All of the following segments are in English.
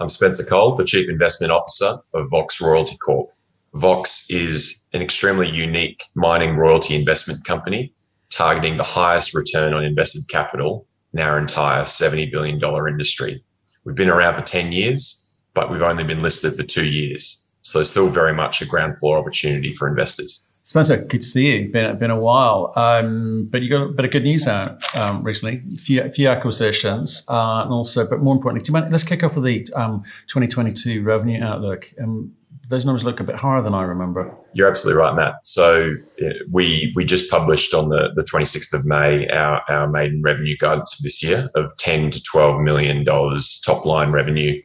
I'm Spencer Cole, the Chief Investment Officer of Vox Royalty Corp. Vox is an extremely unique mining royalty investment company targeting the highest return on invested capital in our entire $70 billion industry. We've been around for 10 years, but we've only been listed for 2 years. So still very much a ground floor opportunity for investors. Spencer, good to see you. Been a while, but you got a bit of good news out recently. A few acquisitions, and also, but more importantly, do you mind, let's kick off with the 2022 revenue outlook. Those numbers look a bit higher than I remember. You're absolutely right, Matt. So we just published on the 26th of May our maiden revenue guidance for this year of $10 to $12 million top line revenue,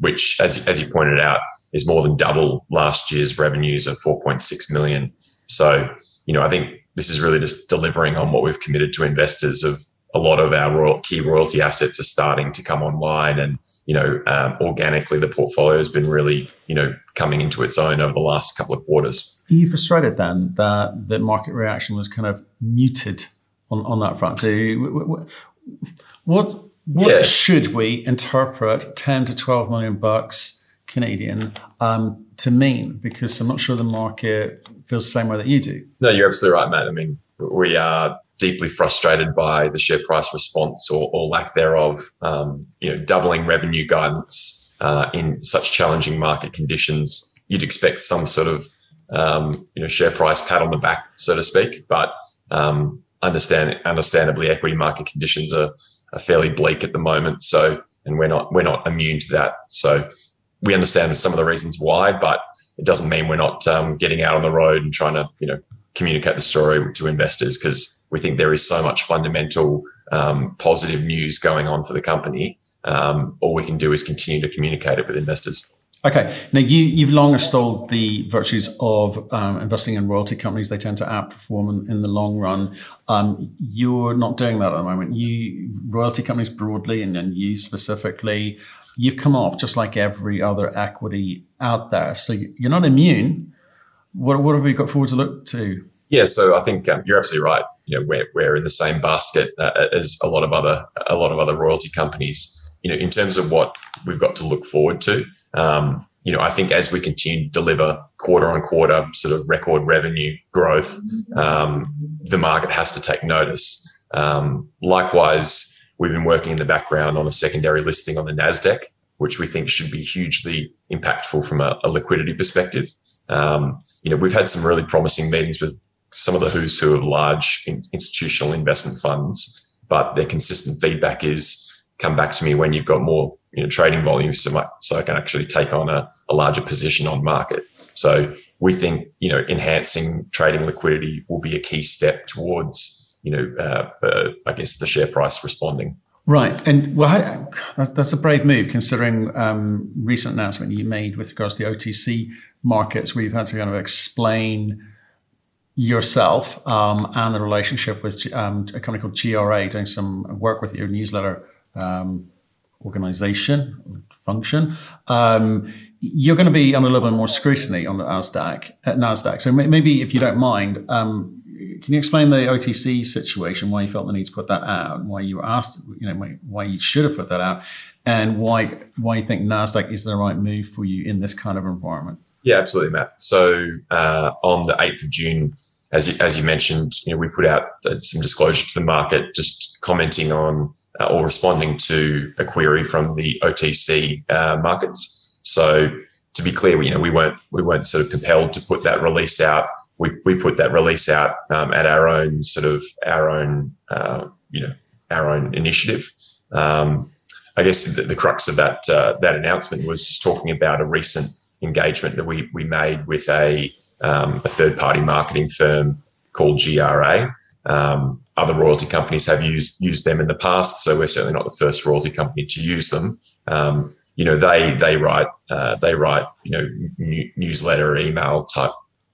which, as you pointed out, is more than double last year's revenues of 4.6 million. So, I think this is really just delivering on what we've committed to investors of a lot of our key royalty assets are starting to come online and, organically the portfolio has been really, coming into its own over the last couple of quarters. Are you frustrated then that the market reaction was kind of muted on that front? What should we interpret 10 to 12 million bucks Canadian to mean, because I'm not sure the market feels the same way that you do. No, you're absolutely right, Matt. I mean, we are deeply frustrated by the share price response or lack thereof, doubling revenue guidance in such challenging market conditions. You'd expect some sort of, share price pat on the back, so to speak, but understandably, equity market conditions are fairly bleak at the moment. So, and we're not immune to that. So, we understand some of the reasons why, but it doesn't mean we're not getting out on the road and trying to, communicate the story to investors, because we think there is so much fundamental positive news going on for the company. All we can do is continue to communicate it with investors. Okay. Now, you've long extolled the virtues of investing in royalty companies. They tend to outperform in the long run. You're not doing that at the moment. Royalty companies broadly and you specifically, you've come off just like every other equity out there. So you're not immune. What have we got forward to look to? Yeah, so I think you're absolutely right. We're in the same basket as a lot of other royalty companies. In terms of what we've got to look forward to, I think as we continue to deliver quarter on quarter sort of record revenue growth, the market has to take notice. Likewise, we've been working in the background on a secondary listing on the NASDAQ, which we think should be hugely impactful from a liquidity perspective. We've had some really promising meetings with some of the who's who of large institutional investment funds, but their consistent feedback is, come back to me when you've got more, trading volume so I can actually take on a larger position on market. So we think, enhancing trading liquidity will be a key step towards, the share price responding. Right. And well, that's a brave move considering recent announcement you made with regards to the OTC markets where you've had to kind of explain yourself and the relationship with a company called GRA doing some work with your newsletter organization, function. You're going to be under a little bit more scrutiny on the NASDAQ. So maybe if you don't mind, can you explain the OTC situation, why you felt the need to put that out, why you were asked, why you should have put that out, and why you think NASDAQ is the right move for you in this kind of environment? Yeah, absolutely, Matt. So on the 8th of June, as you mentioned, we put out some disclosure to the market, just commenting on or responding to a query from the OTC markets. So to be clear, we weren't sort of compelled to put that release out. We put that release out at our own initiative. I guess the crux of that announcement was just talking about a recent engagement that we made with a third party marketing firm called GRA. Other royalty companies have used them in the past, so we're certainly not the first royalty company to use them. They write newsletter, email type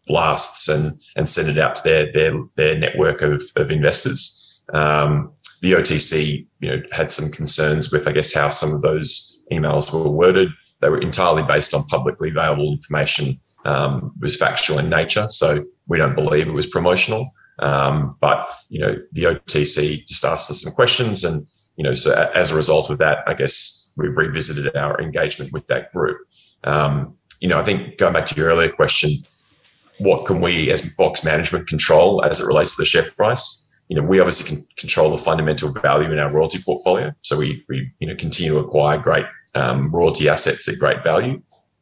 blasts and send it out to their network of investors. The OTC had some concerns with how some of those emails were worded. They were entirely based on publicly available information. It was factual in nature, so we don't believe it was promotional. But the OTC just asked us some questions and, so as a result of that, we've revisited our engagement with that group. I think going back to your earlier question, what can we as Vox management control as it relates to the share price? We obviously can control the fundamental value in our royalty portfolio. So we continue to acquire great royalty assets at great value.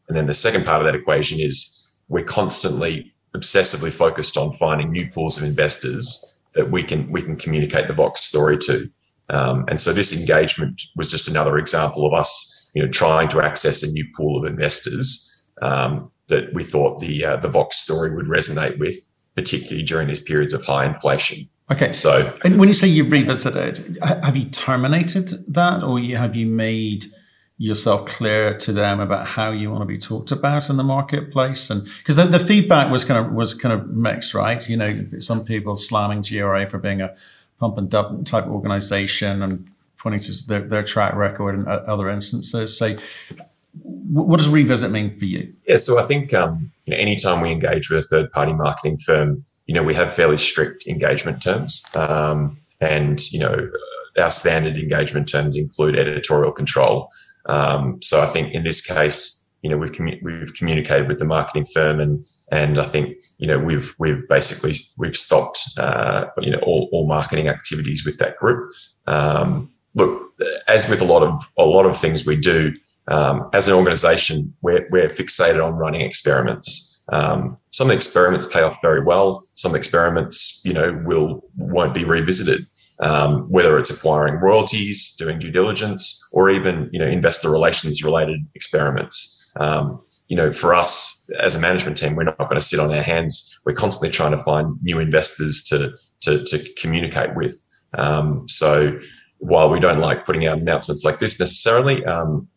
And then the second part of that equation is we're constantly obsessively focused on finding new pools of investors that we can communicate the Vox story to. And so this engagement was just another example of us, trying to access a new pool of investors that we thought the Vox story would resonate with, particularly during these periods of high inflation. Okay. So, and when you say you revisited, have you terminated that, or have you made yourself clear to them about how you want to be talked about in the marketplace? And because the feedback was kind of mixed, right? Some people slamming GRA for being a pump and dump type organization and pointing to their track record in other instances. So what does revisit mean for you? Yeah. So I think, anytime we engage with a third party marketing firm, we have fairly strict engagement terms. Our standard engagement terms include editorial control. So I think in this case, we've communicated with the marketing firm, and I think we've stopped all marketing activities with that group. Look, as with a lot of things we do, as an organisation, we're fixated on running experiments. Some experiments pay off very well. Some experiments won't be revisited. Whether it's acquiring royalties, doing due diligence, or even, investor relations related experiments. For us as a management team, we're not going to sit on our hands. We're constantly trying to find new investors to communicate with. So while we don't like putting out announcements like this necessarily,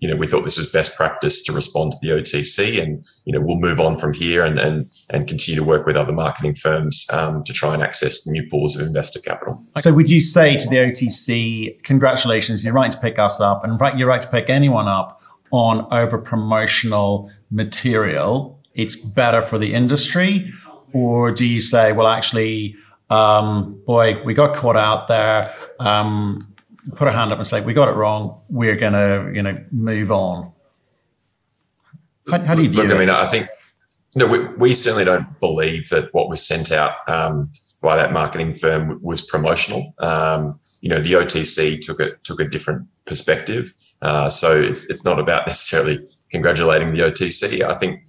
we thought this was best practice to respond to the OTC, and, we'll move on from here and continue to work with other marketing firms to try and access the new pools of investor capital. So would you say to the OTC, congratulations, you're right to pick us up, and you're right to pick anyone up on over-promotional material? It's better for the industry? Or do you say, well, actually, we got caught out there, put a hand up and say, we got it wrong, we're going to, move on? How do you view it? Look, I think, we certainly don't believe that what was sent out by that marketing firm was promotional. The OTC took a different perspective. So it's not about necessarily congratulating the OTC. I think,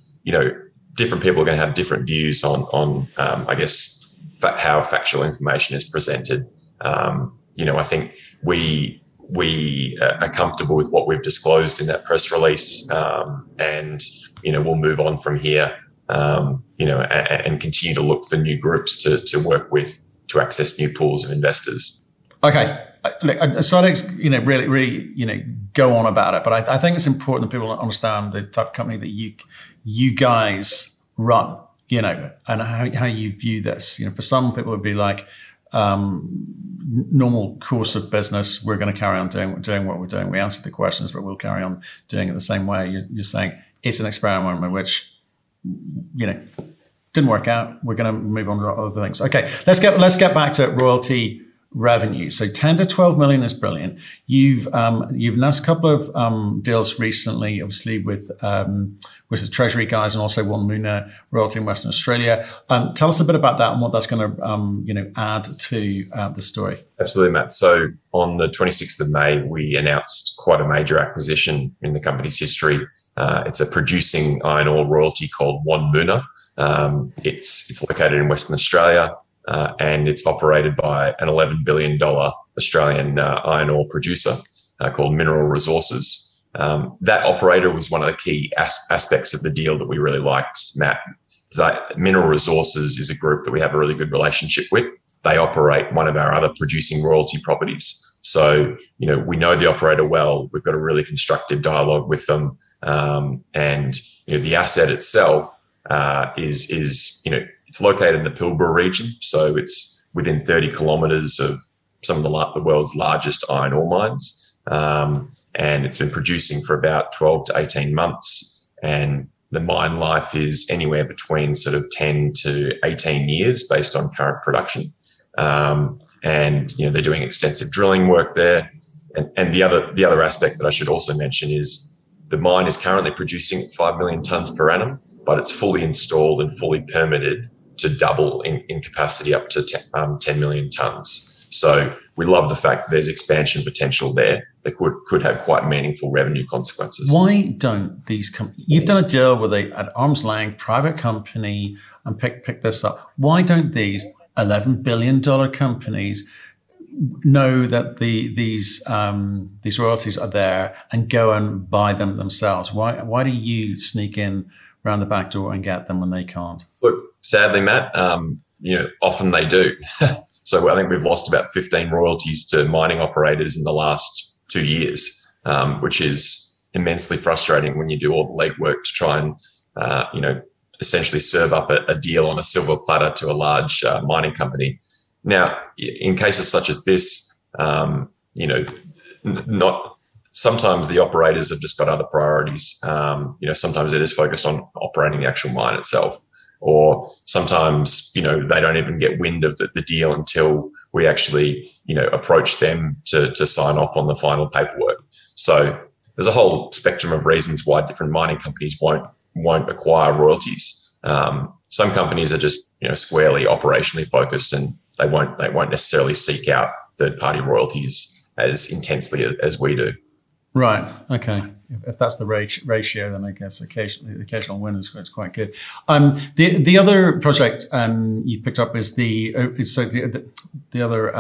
different people are going to have different views on how factual information is presented. I think we are comfortable with what we've disclosed in that press release, and we'll move on from here, and continue to look for new groups to work with to access new pools of investors. Okay. So I don't, really go on about it, but I think it's important that people understand the type of company that you guys run, and how you view this. For some people it would be like, normal course of business, we're going to carry on doing what we're doing. We answered the questions, but we'll carry on doing it the same way. You're saying it's an experiment in which, didn't work out. We're going to move on to other things. Okay, let's get back to royalty revenue. So 10 to 12 million is brilliant. You've announced a couple of deals recently, obviously with the Treasury guys and also Wanmuna royalty in Western Australia. Tell us a bit about that and what that's going to add to the story. Absolutely, Matt. So on the 26th of May, we announced quite a major acquisition in the company's history. It's a producing iron ore royalty called Wanmuna. It's located in Western Australia. And it's operated by an $11 billion Australian iron ore producer called Mineral Resources. That operator was one of the key aspects of the deal that we really liked, Matt. Mineral Resources is a group that we have a really good relationship with. They operate one of our other producing royalty properties. So, we know the operator well. We've got a really constructive dialogue with them. The asset itself is it's located in the Pilbara region, so it's within 30 kilometres of some of the world's largest iron ore mines, and it's been producing for about 12 to 18 months, and the mine life is anywhere between sort of 10 to 18 years based on current production, and they're doing extensive drilling work there. And the other aspect that I should also mention is the mine is currently producing 5 million tonnes per annum, but it's fully installed and fully permitted to double in capacity up to 10 million tonnes. So we love the fact that there's expansion potential there that could have quite meaningful revenue consequences. Why don't these companies... You've done a deal with an arm's length private company and pick this up. Why don't these $11 billion companies know that these royalties are there and go and buy them themselves? Why do you sneak in around the back door and get them when they can't? Look, sadly, Matt, often they do. So I think we've lost about 15 royalties to mining operators in the last 2 years, which is immensely frustrating when you do all the legwork to try and, essentially serve up a deal on a silver platter to a large mining company. Now, in cases such as this, sometimes the operators have just got other priorities. Sometimes it is focused on operating the actual mine itself, or sometimes, they don't even get wind of the deal until we actually, approach them to sign off on the final paperwork. So there's a whole spectrum of reasons why different mining companies won't acquire royalties. Some companies are just, squarely operationally focused, and they won't necessarily seek out third-party royalties as intensely as we do. Right. Okay. If that's the ratio, then I guess the occasional win is quite good. The other project you picked up is the other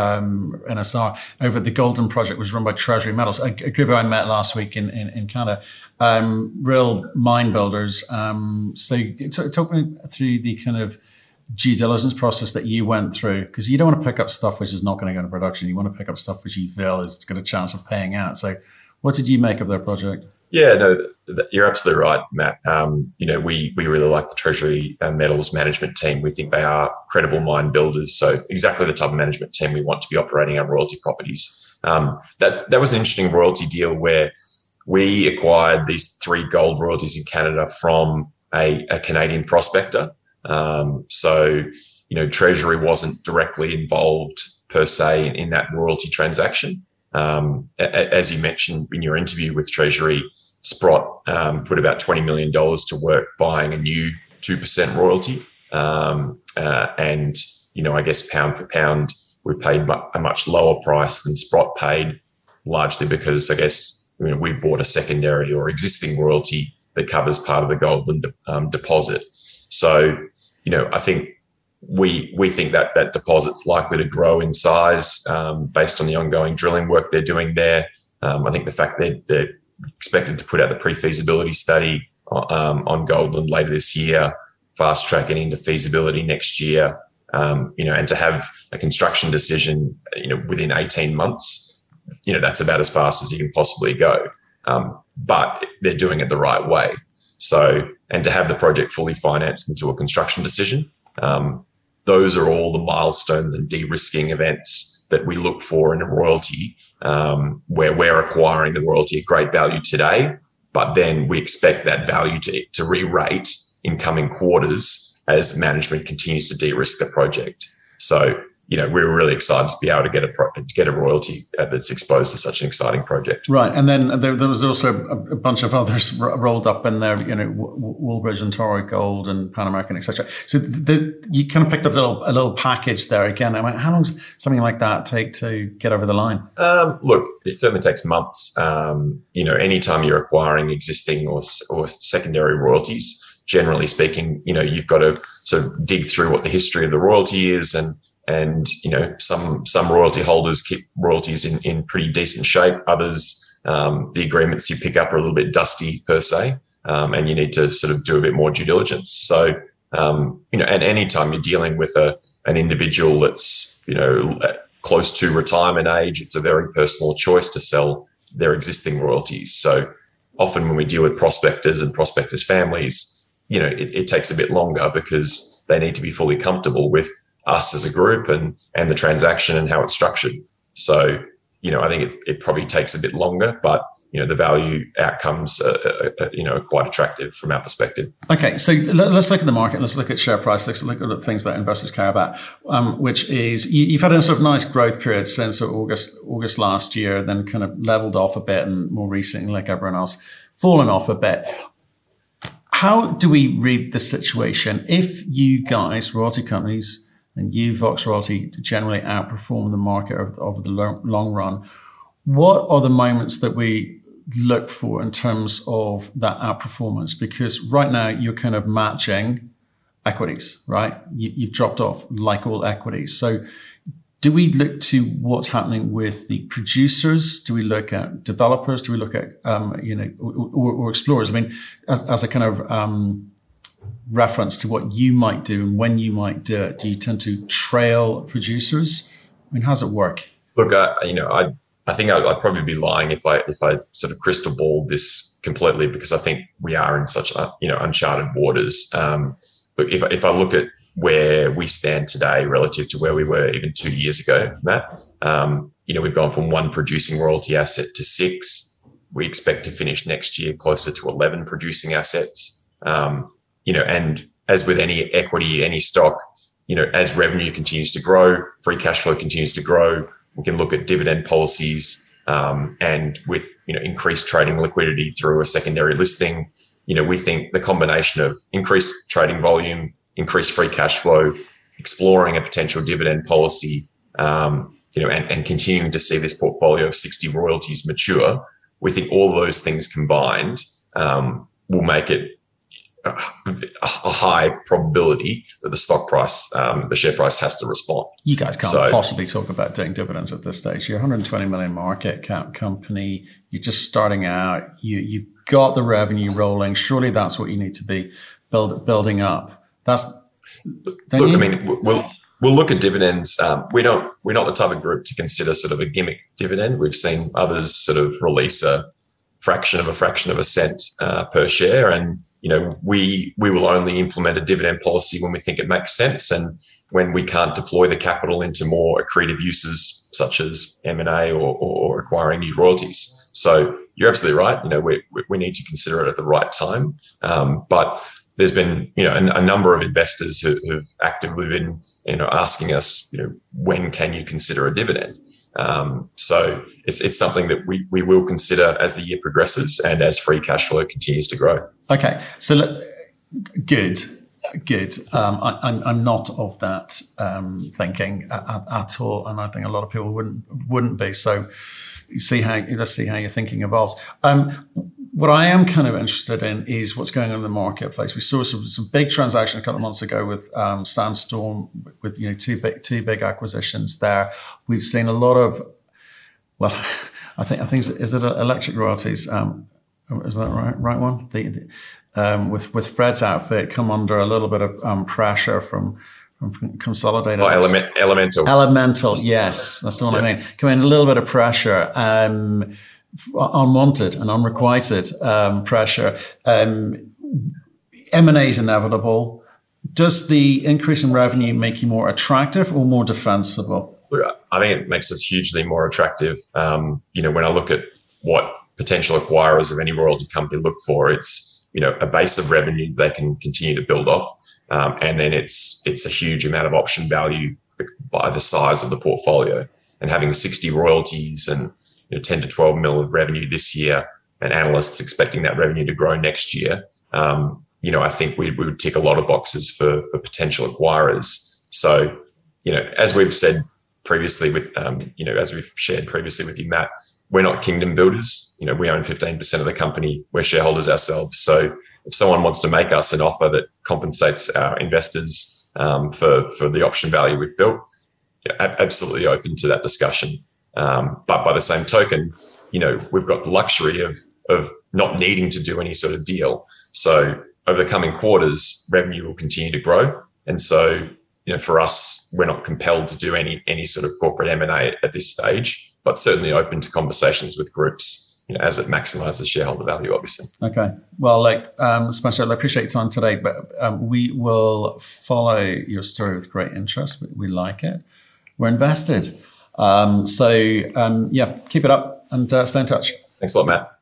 NSR over the Golden project, was run by Treasury Metals. A group I met last week in Canada, real mine builders. So talk me through the kind of due diligence process that you went through, because you don't want to pick up stuff which is not going to go into production. You want to pick up stuff which you feel has got a chance of paying out. So what did you make of their project? Yeah, no, you're absolutely right, Matt. We really like the Treasury Metals management team. We think they are credible mine builders. So exactly the type of management team we want to be operating our royalty properties. That was an interesting royalty deal where we acquired these 3 gold royalties in Canada from a Canadian prospector. Treasury wasn't directly involved per se in that royalty transaction. As you mentioned in your interview with Treasury, Sprott put about $20 million to work buying a new 2% royalty. I guess pound for pound, we paid a much lower price than Sprott paid, largely because we bought a secondary or existing royalty that covers part of the Goldland deposit. So, I think we think that deposit's likely to grow in size based on the ongoing drilling work they're doing there. I think the fact that they're expected to put out the pre-feasibility study on Goldland later this year, fast-tracking into feasibility next year, and to have a construction decision, within 18 months, that's about as fast as you can possibly go. But they're doing it the right way. So, and to have the project fully financed into a construction decision, those are all the milestones and de-risking events that we look for in a royalty, where we're acquiring the royalty at great value today, but then we expect that value to re-rate in coming quarters as management continues to de-risk the project. So, we're really excited to be able to get a royalty that's exposed to such an exciting project. Right. And then there was also a bunch of others rolled up in there, Woolbridge and Toro Gold and Pan American, et cetera. So you kind of picked up a little package there again. I mean, how long does something like that take to get over the line? Look, it certainly takes months. Anytime you're acquiring existing or secondary royalties, generally speaking, you've got to sort of dig through what the history of the royalty is, and some royalty holders keep royalties in pretty decent shape. Others, the agreements you pick up are a little bit dusty per se, and you need to sort of do a bit more due diligence. So, and any time you're dealing with an individual that's, close to retirement age, it's a very personal choice to sell their existing royalties. So often when we deal with prospectors and prospectors' families, it takes a bit longer because they need to be fully comfortable with us as a group and the transaction and how it's structured. So, I think it probably takes a bit longer, but you know, the value outcomes are you know, quite attractive from our perspective. Okay, so let's look at the market. Let's look at share price. Let's look at things that investors care about, which is you've had a sort of nice growth period since August last year, then kind of leveled off a bit, and more recently, like everyone else, fallen off a bit. How do we read the situation? If you guys, royalty companies, and you, Vox Royalty, generally outperform the market over the long run, what are the moments that we look for in terms of that outperformance? Because right now you're kind of matching equities, right? You've dropped off like all equities. So do we look to what's happening with the producers? Do we look at developers? Do we look at, you know, or explorers? I mean, as a kind of reference to what you might do and when you might do it, do you tend to trail producers? I mean, how does it work? Look, you know, I think I'd probably be lying if I sort of crystal balled this completely, because I think we are in such, you know, uncharted waters. But if I look at where we stand today relative to where we were even 2 years ago, Matt, you know, we've gone from one producing royalty asset to 6. We expect to finish next year closer to 11 producing assets. You know, and as with any equity, any stock, you know, as revenue continues to grow, free cash flow continues to grow, we can look at dividend policies, and with, you know, increased trading liquidity through a secondary listing, you know, we think the combination of increased trading volume, increased free cash flow, exploring a potential dividend policy, you know, and continuing to see this portfolio of 60 royalties mature, we think all of those things combined will make it a high probability that the stock price, the share price, has to respond. You guys can't possibly talk about doing dividends at this stage. You're a 120 million market cap company. You're just starting out. You've got the revenue rolling. Surely that's what you need to be building up. Look, I mean, we'll look at dividends. We're not the type of group to consider sort of a gimmick dividend. We've seen others sort of release a fraction of a cent per share, and you know, we will only implement a dividend policy when we think it makes sense and when we can't deploy the capital into more accretive uses such as M&A or acquiring new royalties. So you're absolutely right. You know, we need to consider it at the right time. But there's been, you know, a number of investors who've actively been, you know, asking us, you know, when can you consider a dividend? So it's something that we will consider as the year progresses and as free cash flow continues to grow. Okay. So good. I'm not of that thinking at all, and I think a lot of people wouldn't be. So let's see how your thinking evolves. What I am kind of interested in is what's going on in the marketplace. We saw some big transactions a couple of months ago with Sandstorm, with, you know, two big acquisitions there. We've seen a lot of, well, I think is it Electric Royalties? Is that right one? With Fred's outfit come under a little bit of pressure from consolidated. Oh, Elemental. Yes, that's the one. Yes. I mean, come in a little bit of pressure. Unwanted and unrequited pressure. M&A is inevitable. Does the increase in revenue make you more attractive or more defensible? I think it makes us hugely more attractive. You know, when I look at what potential acquirers of any royalty company look for, it's, you know, a base of revenue they can continue to build off, and then it's a huge amount of option value by the size of the portfolio. And having 60 royalties and 10 to 12 mil of revenue this year, and analysts expecting that revenue to grow next year, you know, I think we would tick a lot of boxes for potential acquirers. So, you know, as we've said previously with, you know, as we've shared previously with you, Matt, we're not kingdom builders. You know, we own 15% of the company. We're shareholders ourselves. So if someone wants to make us an offer that compensates our investors for the option value we've built, absolutely open to that discussion. But by the same token, you know, we've got the luxury of not needing to do any sort of deal. So over the coming quarters, revenue will continue to grow. And so, you know, for us, we're not compelled to do any sort of corporate M&A at this stage, but certainly open to conversations with groups, you know, as it maximizes shareholder value, obviously. Okay. Well, Spencer, I appreciate your time today, but we will follow your story with great interest. We like it. We're invested. So, yeah, keep it up and stay in touch. Thanks a lot, Matt.